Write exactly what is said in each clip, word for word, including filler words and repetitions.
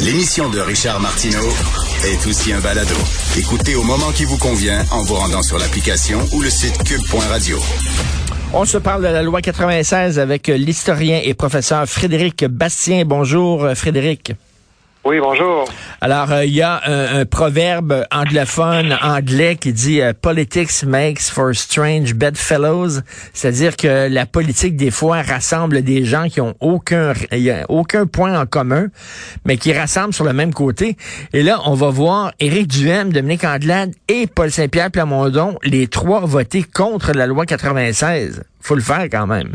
L'émission de Richard Martineau est aussi un balado. Écoutez au moment qui vous convient en vous rendant sur l'application ou le site cube point radio. On se parle de la loi quatre-vingt-seize avec l'historien et professeur Frédéric Bastien. Bonjour Frédéric. Oui, bonjour. Alors, euh, il y a un, un proverbe anglophone, anglais, qui dit euh, « Politics makes for strange bedfellows », c'est-à-dire que la politique, des fois, rassemble des gens qui n'ont aucun, aucun point en commun, mais qui rassemblent sur le même côté. Et là, on va voir Éric Duhaime, Dominique Anglade et Paul Saint-Pierre Plamondon, les trois votés contre la loi quatre-vingt-seize. Faut le faire quand même.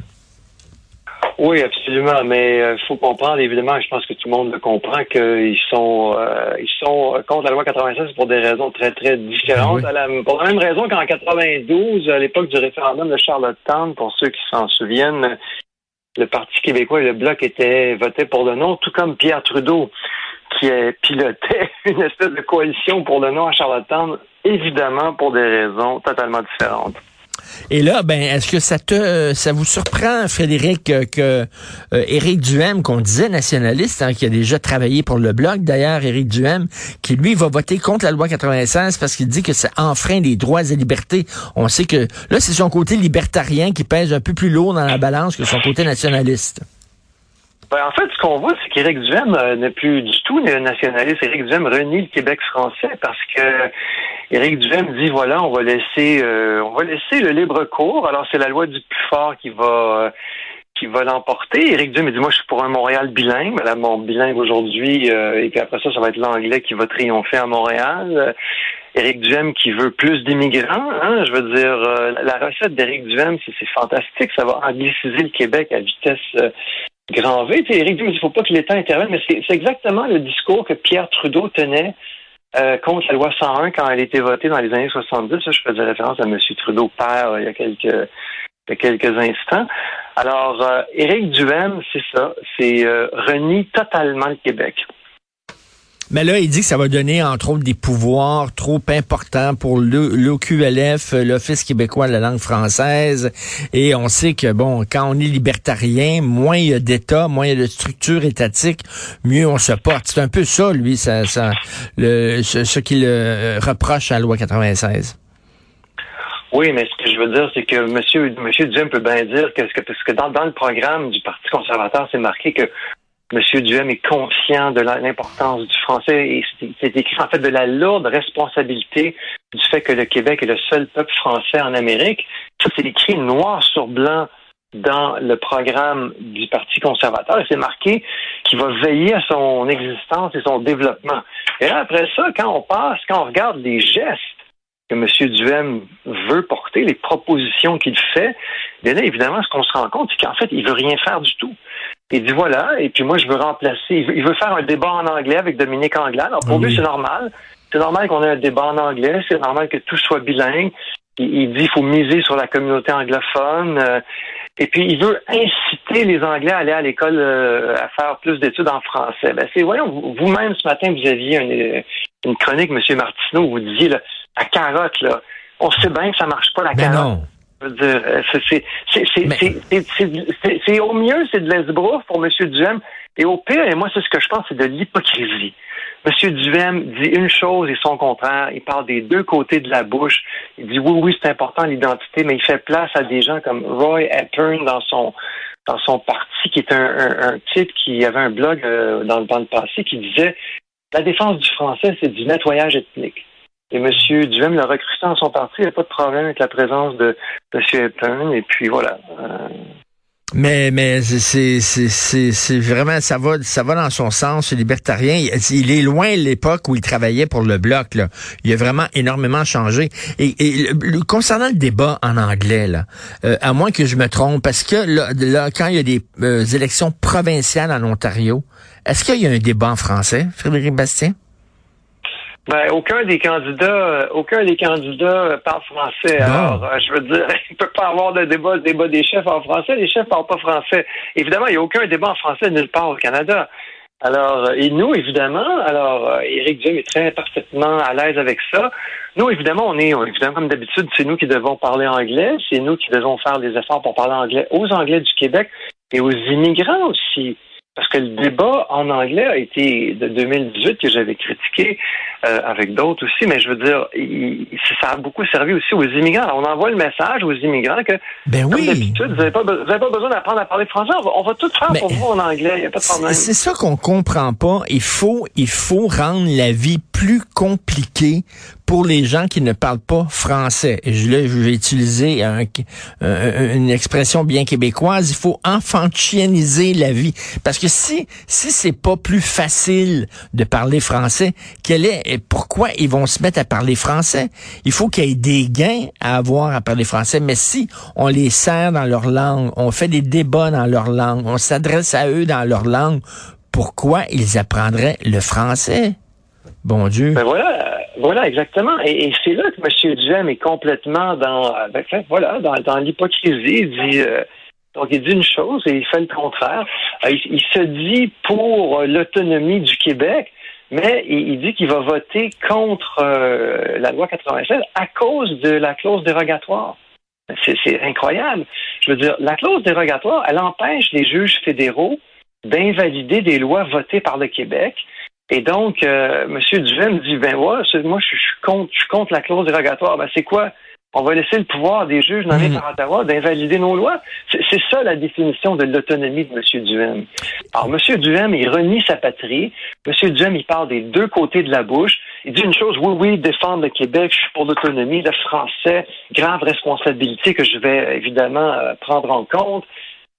Oui, absolument, mais il euh, faut comprendre, évidemment, je pense que tout le monde le comprend, qu'ils sont euh, ils sont contre la loi quatre-vingt-seize pour des raisons très, très différentes. Oui. À la, pour la même raison qu'en quatre-vingt-douze, à l'époque du référendum de Charlottetown, pour ceux qui s'en souviennent, le Parti québécois et le Bloc étaient votés pour le non, tout comme Pierre Trudeau, qui pilotait une espèce de coalition pour le non à Charlottetown, évidemment pour des raisons totalement différentes. Et là, ben, est-ce que ça te, ça vous surprend, Frédéric, que euh, Éric Duhaime, qu'on disait nationaliste, hein, qui a déjà travaillé pour le Bloc, d'ailleurs, Éric Duhaime, qui lui va voter contre la loi quatre-vingt-seize parce qu'il dit que ça enfreint les droits et libertés. On sait que là, c'est son côté libertarien qui pèse un peu plus lourd dans la balance que son côté nationaliste. Ben, en fait, ce qu'on voit, c'est qu'Éric Duhaime euh, n'est plus du tout nationaliste. Éric Duhaime renie le Québec français parce que Éric Duhaime dit voilà, on va laisser, euh, on va laisser le libre cours. Alors c'est la loi du plus fort qui va, euh, qui va l'emporter. Éric Duhaime dit moi je suis pour un Montréal bilingue. Ben, là, mon bilingue aujourd'hui, euh, et puis après ça, ça va être l'anglais qui va triompher à Montréal. Éric Duhaime qui veut plus d'immigrants, hein, je veux dire, euh, la recette d'Éric Duhaime, c'est, c'est fantastique, ça va angliciser le Québec à vitesse euh, grand V. Tu sais, Éric Duhaime, il ne faut pas que l'État intervienne, mais c'est, c'est exactement le discours que Pierre Trudeau tenait euh, contre la loi cent un quand elle était votée dans les années soixante-dix. Ça, je faisais référence à M. Trudeau père il y a quelques... il y a quelques instants. Alors, euh, Éric Duhaime, c'est ça, c'est euh, renie totalement le Québec. Mais là, il dit que ça va donner, entre autres, des pouvoirs trop importants pour l'O Q L F, l'Office québécois de la langue française. Et on sait que, bon, quand on est libertarien, moins il y a d'État, moins il y a de structure étatique, mieux on se porte. C'est un peu ça, lui, ça, ça, le, ce, ce qu'il reproche à la loi quatre-vingt-seize. Oui, mais ce que je veux dire, c'est que Monsieur, Monsieur Duhaime peut bien dire que, parce que dans, dans le programme du Parti conservateur, c'est marqué que Monsieur Duhaime est conscient de l'importance du français et c'est écrit en fait de la lourde responsabilité du fait que le Québec est le seul peuple français en Amérique. Ça, c'est écrit noir sur blanc dans le programme du Parti conservateur et c'est marqué qu'il va veiller à son existence et son développement. Et là, après ça, quand on passe, quand on regarde les gestes que M. Duhaime veut porter, les propositions qu'il fait, bien là, évidemment, ce qu'on se rend compte, c'est qu'en fait, il veut rien faire du tout. Il dit voilà, et puis moi je veux remplacer, il veut faire un débat en anglais avec Dominique Anglade. Alors pour lui oui. c'est normal, c'est normal qu'on ait un débat en anglais, c'est normal que tout soit bilingue. Il dit qu'il faut miser sur la communauté anglophone, et puis il veut inciter les Anglais à aller à l'école à faire plus d'études en français. Ben c'est voyons, vous-même ce matin vous aviez une, une chronique, M. Martineau, vous disiez là, la carotte là, on sait bien que ça marche pas la Mais carotte. Non. C'est au mieux, c'est de l'esbrouf pour M. Duhaime. Et au pire, et moi, c'est ce que je pense, c'est de l'hypocrisie. M. Duhaime dit une chose et son contraire. Il parle des deux côtés de la bouche. Il dit oui, oui, c'est important l'identité, mais il fait place à des gens comme Roy Attarn dans son dans son parti, qui était un, un, un type qui avait un blog euh, dans, dans le passé qui disait « La défense du français, c'est du nettoyage ethnique ». Et M. Duhaime l'a recruté dans son parti, il n'y a pas de problème avec la présence de M. Attarn, et puis voilà. Euh... Mais mais c'est c'est c'est c'est vraiment ça va ça va dans son sens, ce libertarien. Il, il est loin de l'époque où il travaillait pour le Bloc là. Il a vraiment énormément changé. Et, et le, concernant le débat en anglais là, euh, à moins que je me trompe, parce que là, là quand il y a des euh, élections provinciales en Ontario, est-ce qu'il y a un débat en français, Frédéric Bastien? Ben, aucun des candidats, aucun des candidats parle français. Alors, non. je veux dire, il peut pas avoir de débat, de débat des chefs en français. Les chefs parlent pas français. Évidemment, il n'y a aucun débat en français nulle part au Canada. Alors, et nous, évidemment, alors, Éric Duhaime est très parfaitement à l'aise avec ça. Nous, évidemment, on est, évidemment, comme d'habitude, c'est nous qui devons parler anglais. C'est nous qui devons faire des efforts pour parler anglais aux Anglais du Québec et aux immigrants aussi. Parce que le débat en anglais a été de deux mille dix-huit que j'avais critiqué euh, avec d'autres aussi, mais je veux dire, il, ça a beaucoup servi aussi aux immigrants. Alors, on envoie le message aux immigrants que, ben oui. Comme d'habitude, vous n'avez pas, pas besoin d'apprendre à parler français, on va, on va tout faire mais pour vous en anglais, il n'y a pas de problème. C'est ça qu'on comprend pas. Il faut, il faut rendre la vie plus compliquée pour les gens qui ne parlent pas français. Et je, là, je vais utiliser un, euh, une expression bien québécoise. Il faut enfantianiser la vie. Parce que si, si c'est pas plus facile de parler français, quel est, et pourquoi ils vont se mettre à parler français? Il faut qu'il y ait des gains à avoir à parler français. Mais si on les sert dans leur langue, on fait des débats dans leur langue, on s'adresse à eux dans leur langue, pourquoi ils apprendraient le français? Bon Dieu. Ben voilà, voilà exactement. Et, et c'est là que M. Duhaime est complètement dans, ben, voilà, dans, dans l'hypocrisie. Il dit, euh, donc il dit une chose et il fait le contraire. Euh, il, il se dit pour l'autonomie du Québec, mais il, il dit qu'il va voter contre euh, la loi quatre-vingt-seize à cause de la clause dérogatoire. C'est, c'est incroyable. Je veux dire, la clause dérogatoire, elle empêche les juges fédéraux d'invalider des lois votées par le Québec. Et donc, euh, M. Duhaime dit, ben ouais, moi, je suis contre, je suis contre la clause dérogatoire. Ben, c'est quoi? On va laisser le pouvoir des juges nommés mmh. par Ottawa d'invalider nos lois. C'est, c'est ça la définition de l'autonomie de M. Duhaime. Alors, M. Duhaime, il renie sa patrie. M. Duhaime, il parle des deux côtés de la bouche. Il dit une chose, oui, oui, défendre le Québec, je suis pour l'autonomie, le français, grave responsabilité que je vais évidemment euh, prendre en compte.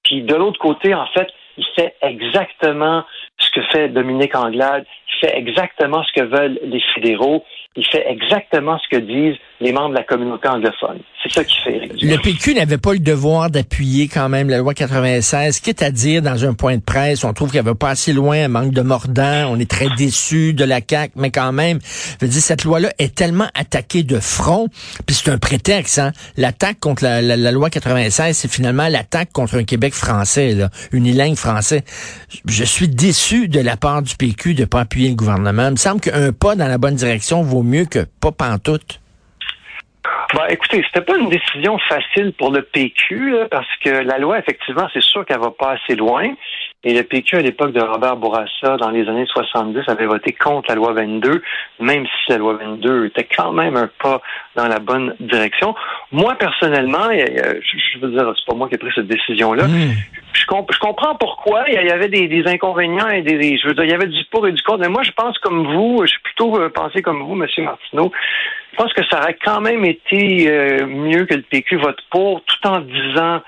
Puis de l'autre côté, en fait, il fait exactement ce que fait Dominique Anglade, il fait exactement ce que veulent les fédéraux, il fait exactement ce que disent les membres de la communauté anglophone. C'est ça qui fait. Le P Q n'avait pas le devoir d'appuyer quand même la loi quatre-vingt-seize, quitte à dire dans un point de presse, on trouve qu'elle va pas assez loin, elle manque de mordant, on est très déçus de la C A Q, mais quand même, je veux dire, cette loi-là est tellement attaquée de front, puis c'est un prétexte, hein. L'attaque contre la, la, la loi quatre-vingt-seize, c'est finalement l'attaque contre un Québec français, là, unilingue français. Je suis déçu de la part du P Q de pas appuyer le gouvernement. Il me semble qu'un pas dans la bonne direction vaut mieux que pas pantoute. Ben, écoutez, c'était pas une décision facile pour le P Q, là, parce que la loi, effectivement, c'est sûr qu'elle va pas assez loin. Et le P Q, à l'époque de Robert Bourassa, dans les années soixante-dix, avait voté contre la loi vingt-deux, même si la loi vingt-deux était quand même un pas dans la bonne direction. Moi, personnellement, je veux dire, c'est pas moi qui ai pris cette décision-là, mmh. je, comp- je comprends pourquoi, il y avait des, des inconvénients, et des, des, je veux dire, il y avait du pour et du contre, mais moi, je pense comme vous, je suis plutôt euh, pensé comme vous, M. Martineau, je pense que ça aurait quand même été euh, mieux que le P Q vote pour, tout en disant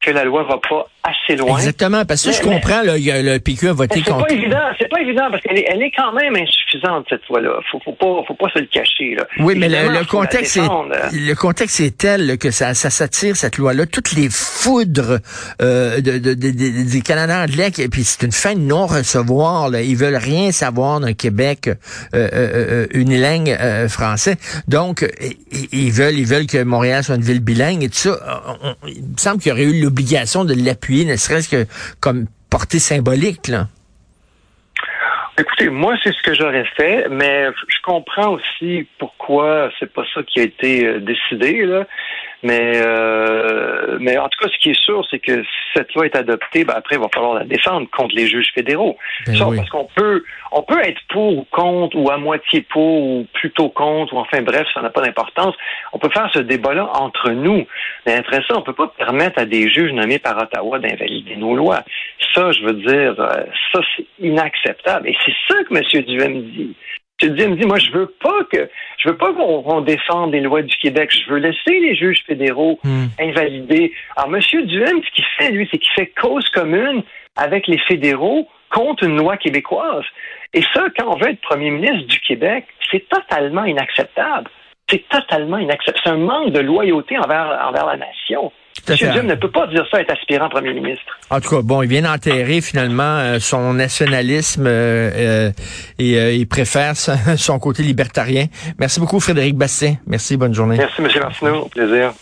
que la loi va pas assez loin. Exactement, parce que mais, je comprends, mais, le, le P Q a voté contre. C'est pas évident, c'est pas évident, parce qu'elle est, elle est quand même insuffisante, cette loi-là. Faut, faut pas, faut pas se le cacher, là. Oui, évidemment, mais le, le contexte est, le contexte est tel que ça, ça s'attire, cette loi-là. Toutes les foudres, euh, de, de, de, de, des Canadiens anglais, et puis c'est une fin de non-recevoir, là. Ils veulent rien savoir d'un Québec, euh, euh, unilingue, euh, français. Donc, ils veulent, ils veulent que Montréal soit une ville bilingue et tout ça. On, on, il me semble qu'il y aurait eu l'obligation de l'appuyer, ne serait-ce que comme portée symbolique, là. Écoutez, moi, c'est ce que j'aurais fait, mais je comprends aussi pourquoi c'est pas ça qui a été décidé, là. Mais, euh, mais en tout cas, ce qui est sûr, c'est que si cette loi est adoptée, ben après, il va falloir la défendre contre les juges fédéraux. Ben ça, oui. Parce qu'on peut, on peut être pour ou contre, ou à moitié pour, ou plutôt contre, ou enfin bref, ça n'a pas d'importance. On peut faire ce débat-là entre nous. Mais après ça, on ne peut pas permettre à des juges nommés par Ottawa d'invalider nos lois. Ça, je veux dire, ça, c'est inacceptable. Et c'est ça que M. Duhaime dit. M. Duhaime dit, moi, je veux pas que, je veux pas qu'on on défende les lois du Québec. Je veux laisser les juges fédéraux mmh. invalider. Alors, M. Duhaime, ce qu'il fait, lui, c'est qu'il fait cause commune avec les fédéraux contre une loi québécoise. Et ça, quand on veut être premier ministre du Québec, c'est totalement inacceptable. C'est totalement inacceptable. C'est un manque de loyauté envers, envers la nation. M. Duhaime ne peut pas dire ça, être aspirant premier ministre. En tout cas, bon, il vient d'enterrer finalement euh, son nationalisme euh, euh, et euh, il préfère son côté libertarien. Merci beaucoup, Frédéric Bastien. Merci, bonne journée. Merci, M. Martineau. Au plaisir.